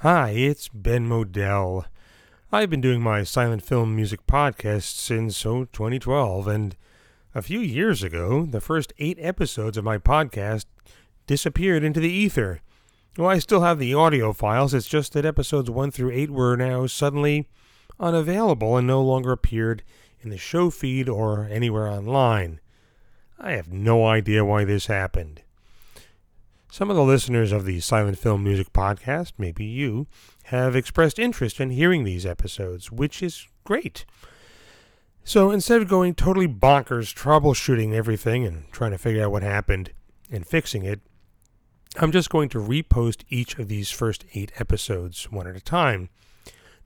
Hi, it's Ben Model. I've been doing my silent film music podcast since 2012, and a few years ago, the first 8 episodes of my podcast disappeared into the ether. Well, I still have the audio files, it's just that episodes 1 through 8 were now suddenly unavailable and no longer appeared in the show feed or anywhere online. I have no idea why this happened. Some of the listeners of the Silent Film Music Podcast, maybe you, have expressed interest in hearing these episodes, which is great. So instead of going totally bonkers, troubleshooting everything and trying to figure out what happened and fixing it, I'm just going to repost each of these first 8 episodes one at a time.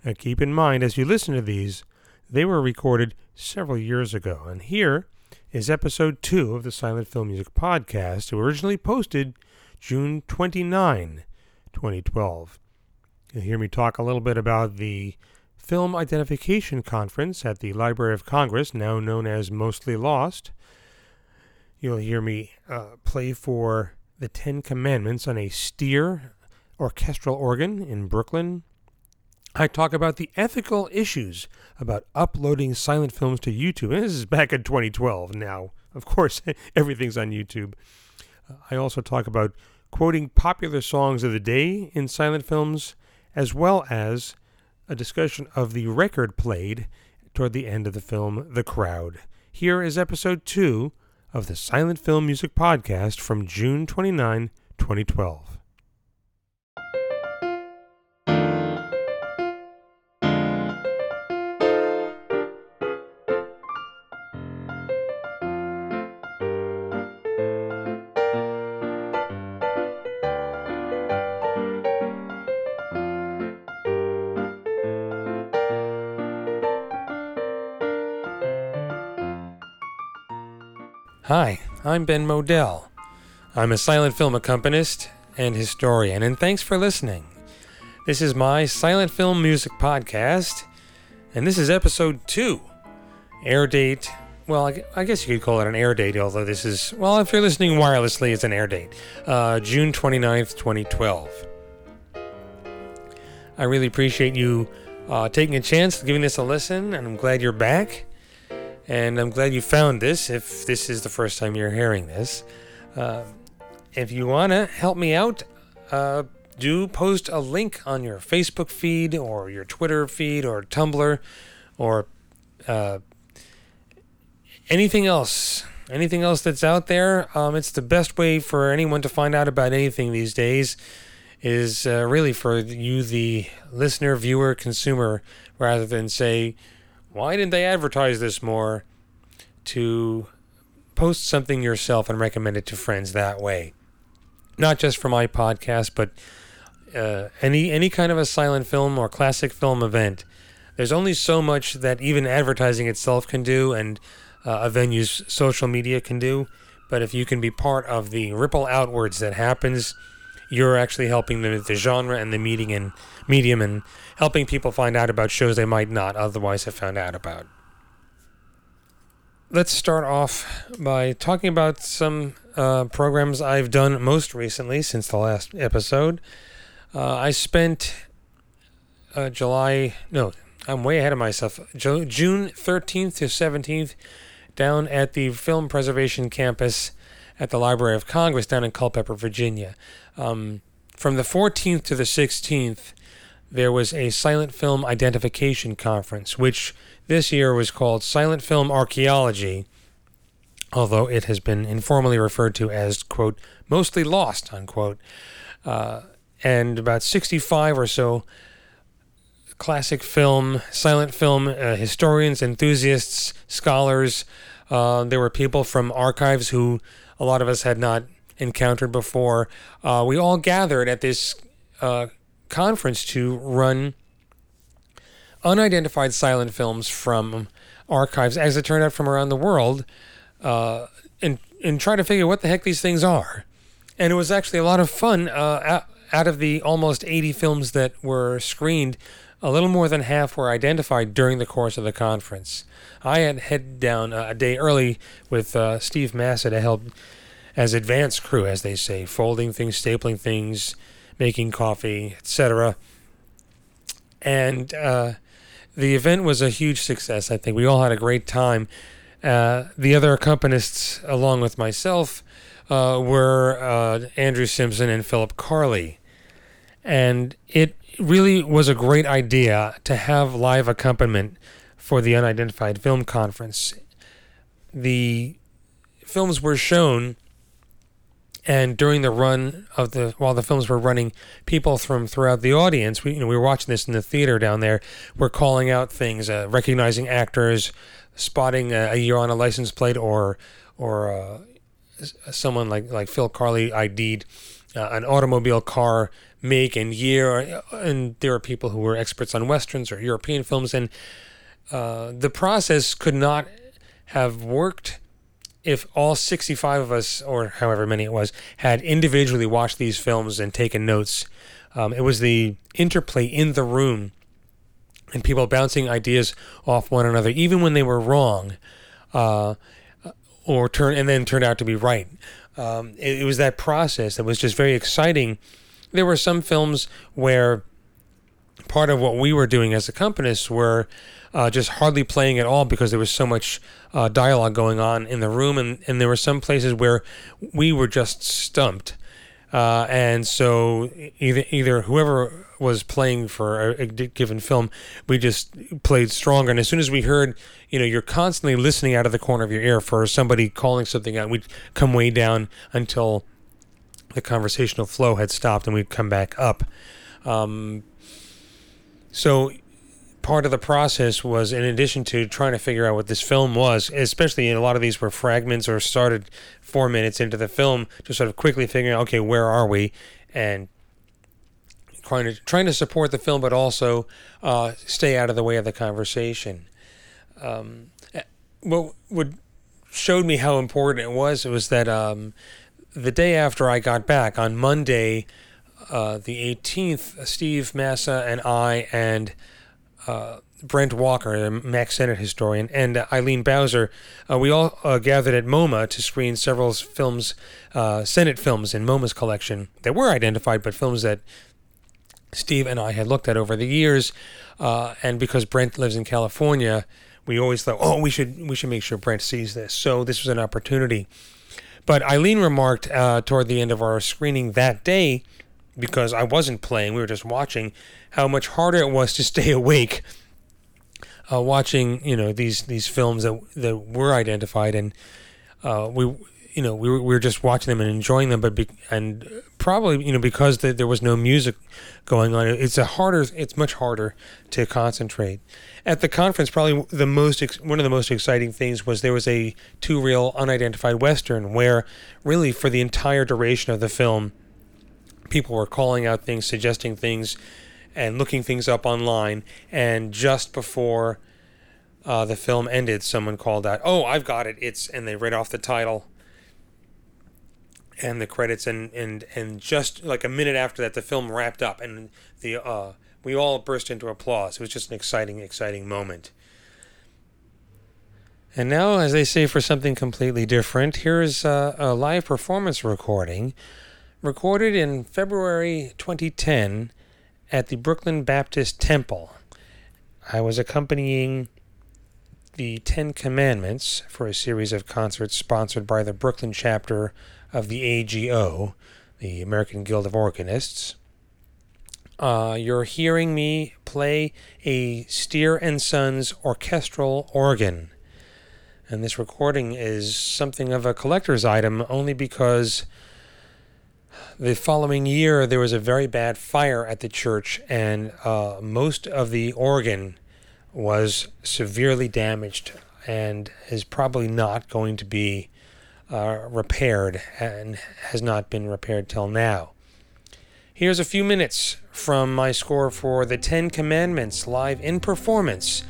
Now keep in mind, as you listen to these, they were recorded several years ago, and here is episode 2 of the Silent Film Music Podcast. It was originally posted June 29, 2012. You'll hear me talk a little bit about the Film Identification Conference at the Library of Congress, now known as Mostly Lost. You'll hear me play for The Ten Commandments on a Steere orchestral organ in Brooklyn. I talk about the ethical issues about uploading silent films to YouTube. And this is back in 2012 now. Of course, everything's on YouTube. I also talk about quoting popular songs of the day in silent films, as well as a discussion of the record played toward the end of the film, The Crowd. Here is episode 2 of the Silent Film Music Podcast from June 29, 2012. Hi, I'm Ben Model. I'm a silent film accompanist and historian, and thanks for listening. This is my Silent Film Music Podcast, and this is episode 2. Air date, well, I guess you could call it an air date, although this is, well, if you're listening wirelessly, it's an air date. June 29th, 2012. I really appreciate you taking a chance, giving this a listen, and I'm glad you're back. And I'm glad you found this, if this is the first time you're hearing this. If you want to help me out, do post a link on your Facebook feed or your Twitter feed or Tumblr or anything else that's out there. It's the best way for anyone to find out about anything these days is really for you, the listener, viewer, consumer, rather than say, why didn't they advertise this more? To post something yourself and recommend it to friends that way. Not just for my podcast, but any kind of a silent film or classic film event. There's only so much that even advertising itself can do and a venue's social media can do. But if you can be part of the ripple outwards that happens, you're actually helping the genre and the medium and helping people find out about shows they might not otherwise have found out about. Let's start off by talking about some programs I've done most recently since the last episode. I spent June 13th to 17th down at the Film Preservation Campus at the Library of Congress down in Culpeper, Virginia. From the 14th to the 16th, there was a Silent Film Identification Conference, which this year was called Silent Film Archaeology, although it has been informally referred to as, quote, Mostly Lost, unquote. And about 65 or so classic film, silent film historians, enthusiasts, scholars. There were people from archives who a lot of us had not encountered before. We all gathered at this conference to run unidentified silent films from archives, as it turned out, from around the world, and try to figure what the heck these things are. And it was actually a lot of fun. Out of the almost 80 films that were screened, a little more than half were identified during the course of the conference. I had headed down a day early with Steve Massa to help as advanced crew, as they say, folding things, stapling things, making coffee, etc. And the event was a huge success, I think. We all had a great time. The other accompanists, along with myself, were Andrew Simpson and Philip Carley. And it really was a great idea to have live accompaniment for the Unidentified Film Conference. The films were shown, and during the run of while the films were running, people from throughout the audience, we were watching this in the theater down there, were calling out things, recognizing actors, spotting a year on a license plate, or someone like Phil Carley ID'd an automobile car make and year, and there were people who were experts on Westerns or European films, and the process could not have worked if all 65 of us, or however many it was, had individually watched these films and taken notes. It was the interplay in the room and people bouncing ideas off one another, even when they were wrong, or then turned out to be right. It was that process that was just very exciting. There were some films where part of what we were doing as accompanists were just hardly playing at all because there was so much dialogue going on in the room, and there were some places where we were just stumped. And so either whoever was playing for a given film, we just played stronger. And as soon as we heard, you're constantly listening out of the corner of your ear for somebody calling something out, we'd come way down until the conversational flow had stopped and we'd come back up. So part of the process was, in addition to trying to figure out what this film was, especially in a lot of these were fragments or started 4 minutes into the film, just sort of quickly figuring out, okay, where are we? And trying to support the film, but also stay out of the way of the conversation. What showed me how important it was that the day after I got back, on Monday, the 18th, Steve Massa and I and Brent Walker, a Mack Senate historian, and Eileen Bowser, we all gathered at MoMA to screen several films, Senate films in MoMA's collection that were identified, but films that Steve and I had looked at over the years. And because Brent lives in California, we always thought, we should make sure Brent sees this. So this was an opportunity. But Eileen remarked toward the end of our screening that day, because I wasn't playing, we were just watching, how much harder it was to stay awake watching, these films that were identified, and we were just watching them and enjoying them, and probably because there was no music going on, it's much harder to concentrate. At the conference, probably one of the most exciting things was there was a two-reel unidentified Western where really for the entire duration of the film, people were calling out things, suggesting things, and looking things up online. And just before the film ended, someone called out, "Oh, I've got it!" And they read off the title and the credits, and just like a minute after that, the film wrapped up, and we all burst into applause. It was just an exciting moment. And now, as they say, for something completely different, here is a live performance recording. Recorded in February 2010 at the Brooklyn Baptist Temple. I was accompanying the Ten Commandments for a series of concerts sponsored by the Brooklyn chapter of the AGO, the American Guild of Organists. You're hearing me play a Steere and Sons orchestral organ. And this recording is something of a collector's item only because the following year, there was a very bad fire at the church, and most of the organ was severely damaged and is probably not going to be repaired, and has not been repaired till now. Here's a few minutes from my score for The Ten Commandments, live in performance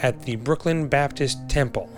at the Brooklyn Baptist Temple.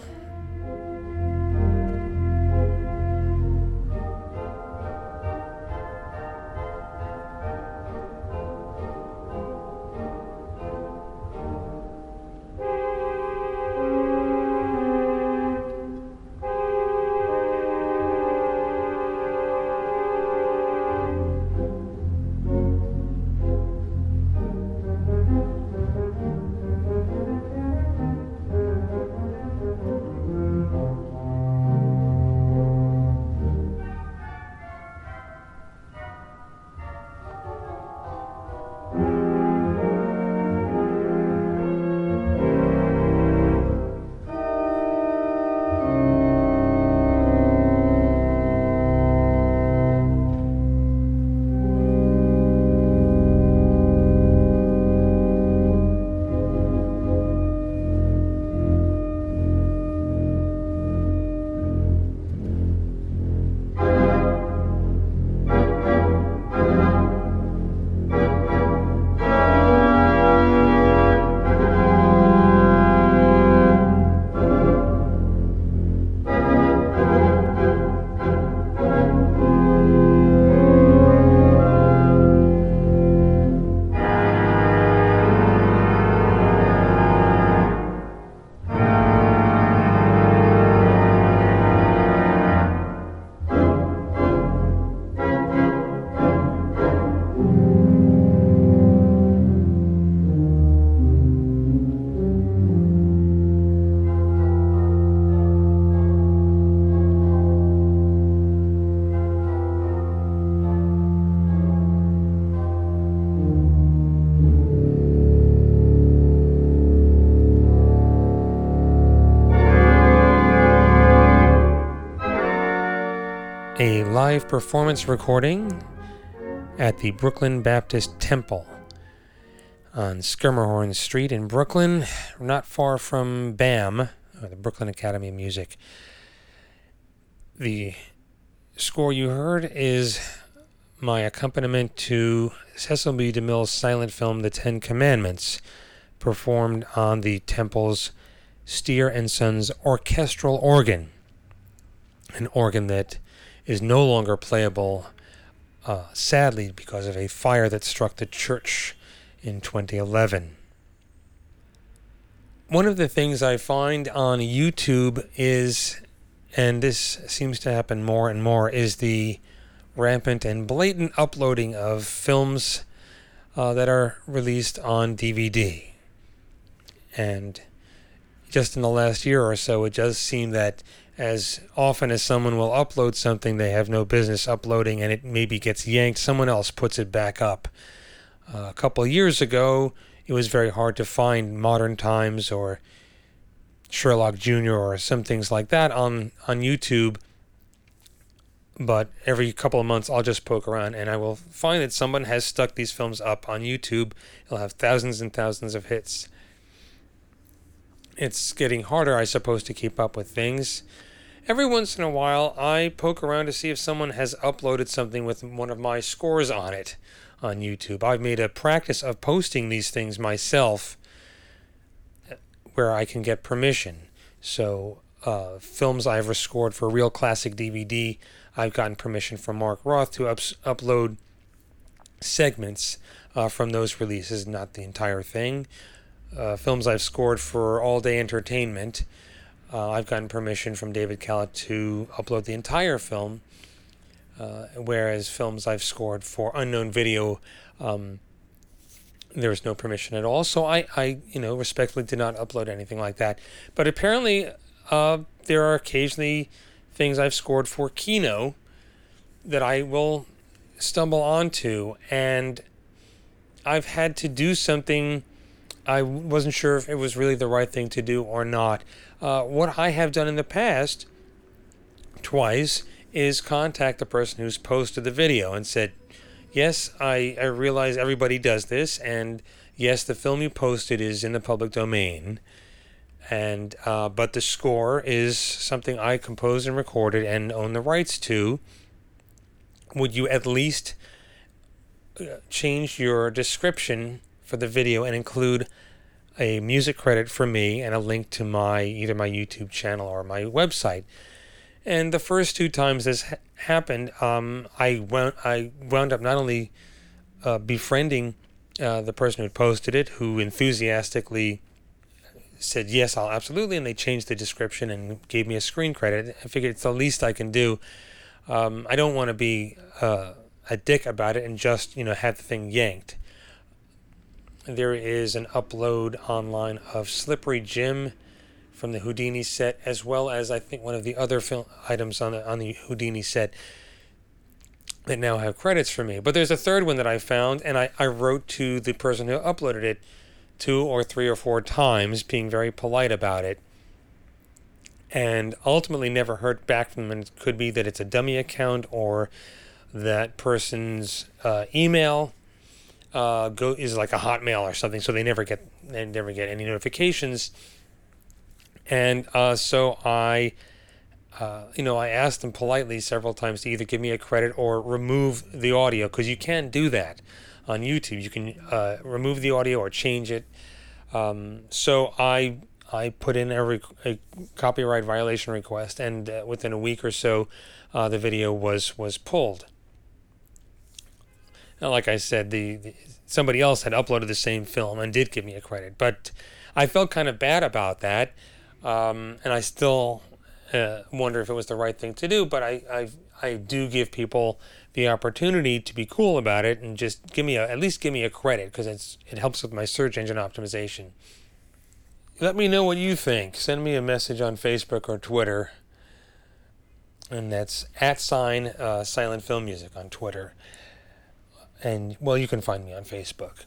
live performance recording at the Brooklyn Baptist Temple on Skirmerhorn Street in Brooklyn, not far from BAM, the Brooklyn Academy of Music. The score you heard is my accompaniment to Cecil B. DeMille's silent film The Ten Commandments, performed on the temple's Steere & Sons orchestral organ, an organ that is no longer playable, sadly, because of a fire that struck the church in 2011. One of the things I find on YouTube is, and this seems to happen more and more, is the rampant and blatant uploading of films that are released on DVD. And just in the last year or so, it does seem that as often as someone will upload something they have no business uploading and it maybe gets yanked, someone else puts it back up. A couple of years ago, it was very hard to find Modern Times or Sherlock Jr. or some things like that on YouTube. But every couple of months, I'll just poke around and I will find that someone has stuck these films up on YouTube. It'll have thousands and thousands of hits. It's getting harder, I suppose, to keep up with things. Every once in a while, I poke around to see if someone has uploaded something with one of my scores on it on YouTube. I've made a practice of posting these things myself where I can get permission. So films I've scored for Real Classic DVD, I've gotten permission from Mark Roth to upload segments from those releases, not the entire thing. Films I've scored for All-Day Entertainment, I've gotten permission from David Kalat to upload the entire film, whereas films I've scored for Unknown Video, there was no permission at all. So I respectfully did not upload anything like that. But apparently there are occasionally things I've scored for Kino that I will stumble onto, and I've had to do something. I wasn't sure if it was really the right thing to do or not. What I have done in the past, twice, is contact the person who's posted the video and said, yes, I realize everybody does this, and yes, the film you posted is in the public domain, and but the score is something I composed and recorded and own the rights to. Would you at least change your description for the video and include a music credit for me and a link to either my YouTube channel or my website? And the first two times this happened, I wound up not only befriending the person who posted it, who enthusiastically said, yes, I'll absolutely, and they changed the description and gave me a screen credit. I figured it's the least I can do. I don't want to be a dick about it and just have the thing yanked. There is an upload online of Slippery Jim from the Houdini set, as well as I think one of the other film items on the Houdini set that now have credits for me. But there's a third one that I found, and I wrote to the person who uploaded it 2 or 3 or 4 times, being very polite about it, and ultimately never heard back from them. It could be that it's a dummy account or that person's email is like a Hotmail or something, so they never get any notifications. And so I asked them politely several times to either give me a credit or remove the audio, because you can do that on YouTube. You can remove the audio or change it. So I put in a copyright violation request, and within a week or so, the video was pulled. Now, like I said, somebody else had uploaded the same film and did give me a credit, but I felt kind of bad about that, and I still wonder if it was the right thing to do. But I do give people the opportunity to be cool about it and just at least give me a credit, because it helps with my search engine optimization. Let me know what you think. Send me a message on Facebook or Twitter, and that's @ Silent Film Music on Twitter. And, well, you can find me on Facebook.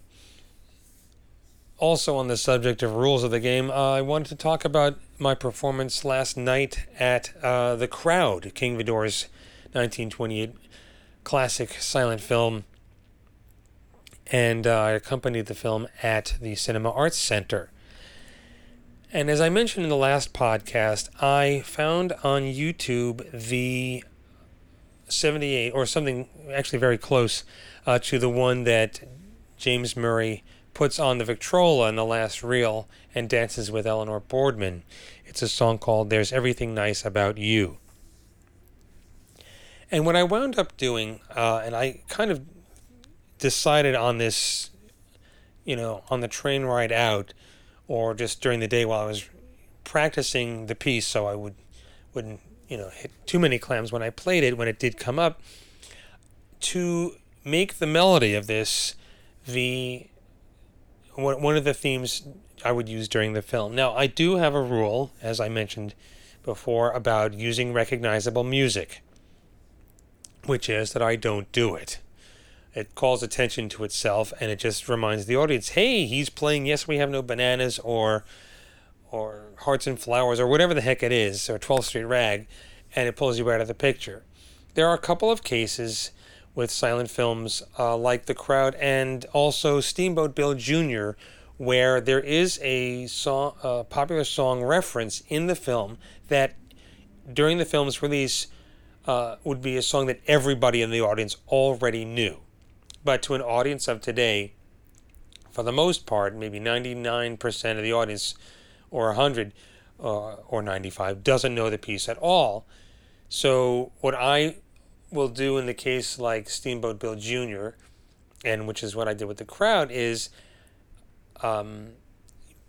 Also, on the subject of rules of the game, I wanted to talk about my performance last night at The Crowd, King Vidor's 1928 classic silent film, and I accompanied the film at the Cinema Arts Center. And as I mentioned in the last podcast, I found on YouTube the 78, or something actually very close to the one that James Murray puts on the Victrola in the last reel and dances with Eleanor Boardman. It's a song called There's Everything Nice About You. And what I wound up doing, and I kind of decided on this, you know, on the train ride out, or just during the day while I was practicing the piece, so I wouldn't, you know, hit too many clams when I played it, when it did come up, to make the melody of this the one of the themes I would use during the film. Now, I do have a rule, as I mentioned before, about using recognizable music, which is that I don't do it. It calls attention to itself, and it just reminds the audience, hey, he's playing Yes, We Have No Bananas, or Hearts and Flowers, or whatever the heck it is, or 12th Street Rag, and it pulls you out of the picture. There are a couple of cases with silent films like The Crowd and also Steamboat Bill Jr., where there is a song, a popular song reference in the film that during the film's release would be a song that everybody in the audience already knew. But to an audience of today, for the most part, maybe 99% of the audience, or 100 or 95, doesn't know the piece at all. So what I will do in the case like Steamboat Bill Jr., and which is what I did with The Crowd, is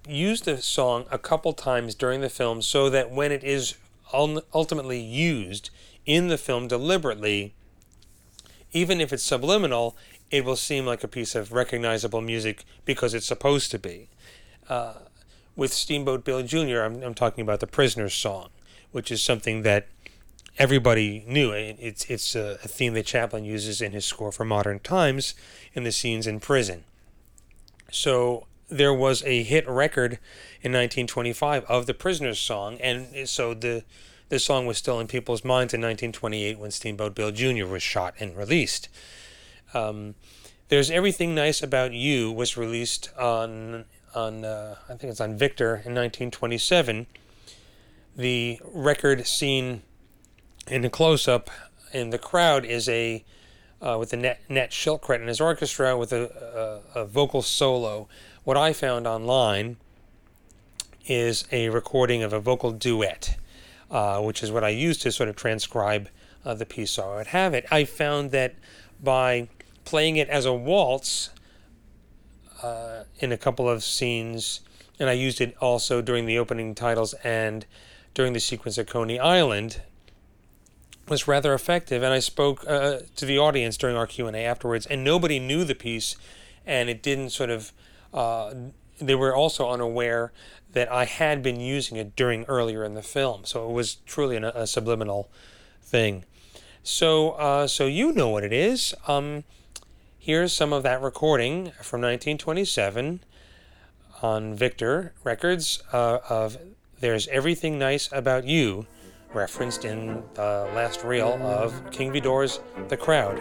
use the song a couple times during the film so that when it is ultimately used in the film deliberately, even if it's subliminal, it will seem like a piece of recognizable music because it's supposed to be. With Steamboat Bill Jr., I'm talking about the Prisoner's Song, which is something that everybody knew. It's a theme that Chaplin uses in his score for Modern Times in the scenes in prison. So there was a hit record in 1925 of the Prisoner's Song, and so the song was still in people's minds in 1928 when Steamboat Bill Jr. was shot and released. There's Everything Nice About You was released on I think it's on Victor in 1927. The record scene in the close-up in The Crowd is a with the Nat Shilkret and his orchestra with a vocal solo. What I found online is a recording of a vocal duet, which is what I used to sort of transcribe the piece so I would have it. I found that by playing it as a waltz in a couple of scenes, and I used it also during the opening titles and during the sequence at Coney Island, was rather effective. And I spoke to the audience during our Q&A afterwards, and nobody knew the piece, and it didn't sort of... they were also unaware that I had been using it earlier in the film. So it was truly a subliminal thing. So you know what it is. Here's some of that recording from 1927 on Victor Records of There's Everything Nice About You, referenced in the last reel of King Vidor's The Crowd.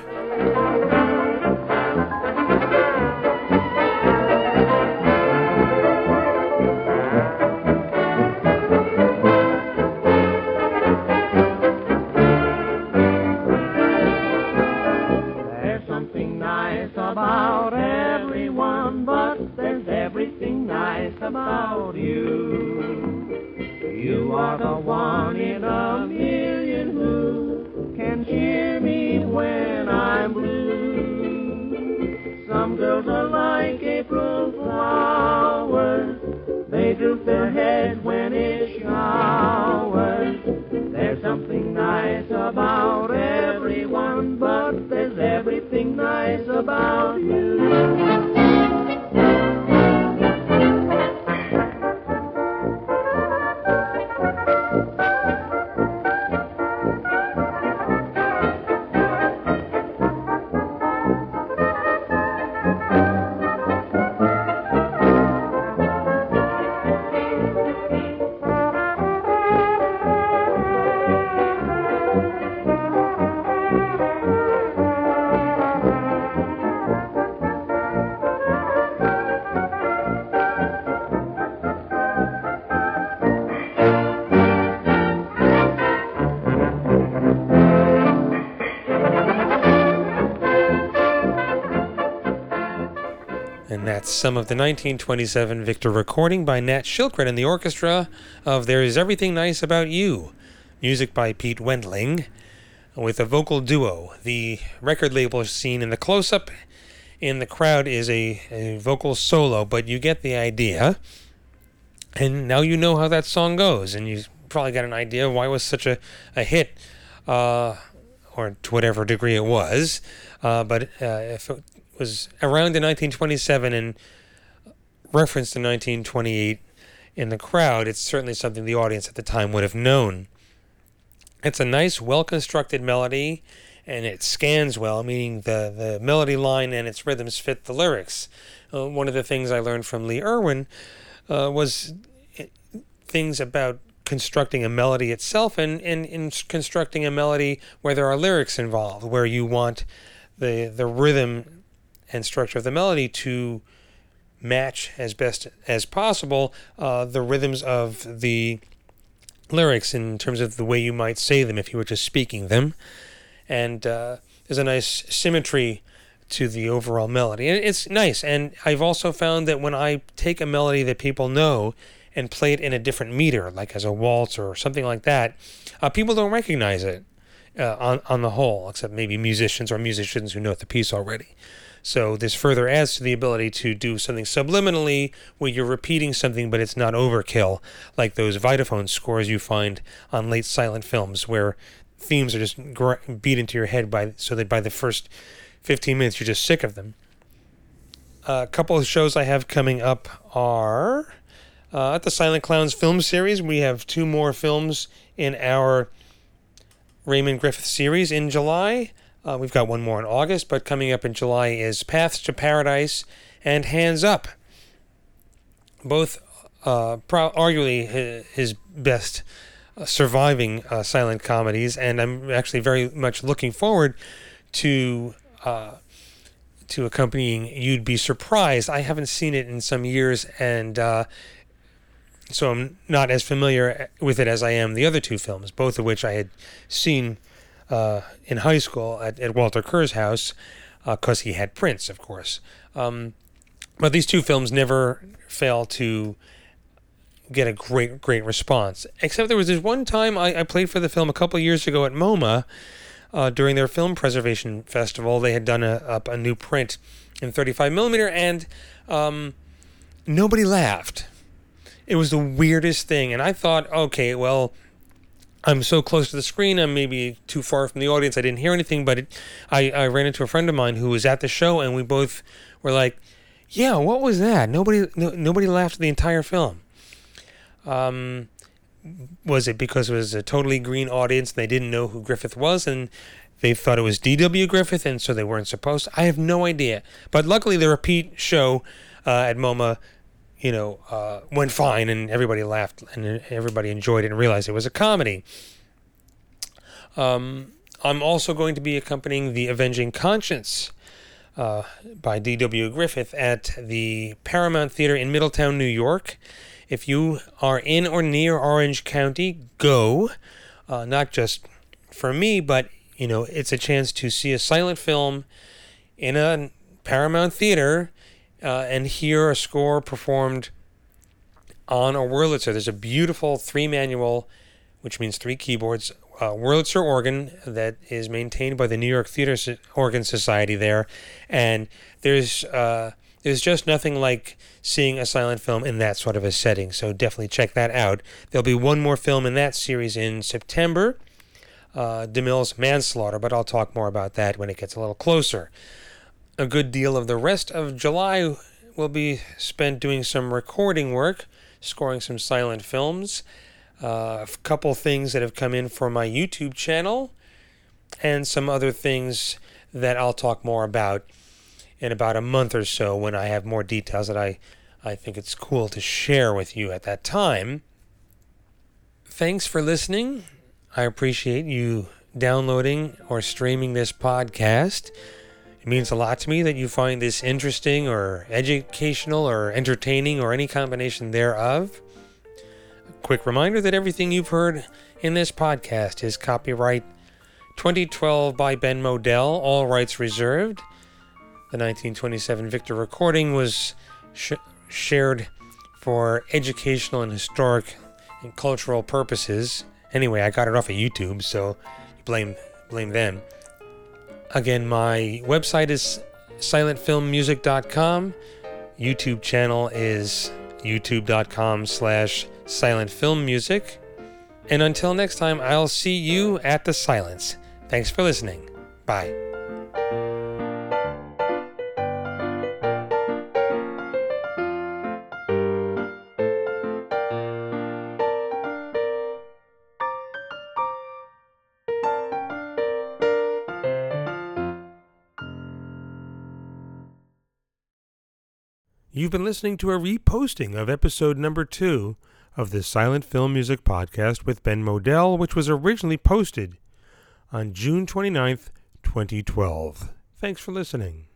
About you, you are the one in a million who can cheer me when I'm blue. Some girls are like April flowers, they droop their heads when it showers. There's something nice about everyone, but there's everything nice about you. And that's some of the 1927 Victor recording by Nat Shilkret and the orchestra of There's Everything Nice About You, music by Pete Wendling, with a vocal duo. The record label is seen in the close-up. In The Crowd is a vocal solo, but you get the idea. And now you know how that song goes, and you probably got an idea why it was such a hit, or to whatever degree it was. But if it was around in 1927 and referenced in 1928 in The Crowd, it's certainly something the audience at the time would have known. It's a nice, well-constructed melody, and it scans well, meaning the melody line and its rhythms fit the lyrics. One of the things I learned from Lee Irwin was things about constructing a melody itself and in constructing a melody where there are lyrics involved, where you want the rhythm and structure of the melody to match as best as possible the rhythms of the lyrics in terms of the way you might say them if you were just speaking them. And there's a nice symmetry to the overall melody. It's nice. And I've also found that when I take a melody that people know and play it in a different meter, like as a waltz or something like that, people don't recognize it on the whole, except maybe musicians who know the piece already. So this further adds to the ability to do something subliminally where you're repeating something, but it's not overkill, like those Vitaphone scores you find on late silent films where themes are just beat into your head so that by the first 15 minutes you're just sick of them. A couple of shows I have coming up are at the Silent Clowns film series. We have two more films in our Raymond Griffith series in July. We've got one more in August, but coming up in July is Paths to Paradise and Hands Up. Both arguably his best surviving silent comedies, and I'm actually very much looking forward to accompanying You'd Be Surprised. I haven't seen it in some years, and so I'm not as familiar with it as I am the other two films, both of which I had seen in high school at Walter Kerr's house, because he had Prince, of course. But these two films never fail to get a great response. Except there was this one time I played for the film a couple years ago at MoMA during their film preservation festival. They had done a new print in 35mm, and nobody laughed. It was the weirdest thing, and I thought, okay, well, I'm so close to the screen, I'm maybe too far from the audience, I didn't hear anything, but I ran into a friend of mine who was at the show, and we both were like, yeah, what was that? Nobody laughed the entire film. Was it because it was a totally green audience and they didn't know who Griffith was and they thought it was D.W. Griffith and so they weren't supposed to? I have no idea. But luckily the repeat show at MoMA, went fine and everybody laughed and everybody enjoyed it and realized it was a comedy. I'm also going to be accompanying The Avenging Conscience by D.W. Griffith at the Paramount Theater in Middletown, New York. If you are in or near Orange County, go. Not just for me, but, it's a chance to see a silent film in a Paramount Theater and hear a score performed on a Wurlitzer. There's a beautiful three-manual, which means three keyboards, Wurlitzer organ that is maintained by the New York Theater Organ Society there. And there's just nothing like seeing a silent film in that sort of a setting, so definitely check that out. There'll be one more film in that series in September, DeMille's Manslaughter, but I'll talk more about that when it gets a little closer. A good deal of the rest of July will be spent doing some recording work, scoring some silent films, a couple things that have come in for my YouTube channel, and some other things that I'll talk more about in about a month or so when I have more details that I think it's cool to share with you at that time. Thanks for listening. I appreciate you downloading or streaming this podcast. It means a lot to me that you find this interesting or educational or entertaining or any combination thereof. A quick reminder that everything you've heard in this podcast is copyright 2012 by Ben Model, all rights reserved. The 1927 Victor recording was shared for educational and historic and cultural purposes. Anyway, I got it off of YouTube, so blame them. Again, my website is silentfilmmusic.com. YouTube channel is youtube.com/silentfilmmusic. And until next time, I'll see you at the silence. Thanks for listening. Bye. You've been listening to a reposting of episode number 2 of the Silent Film Music Podcast with Ben Model, which was originally posted on June 29th, 2012. Thanks for listening.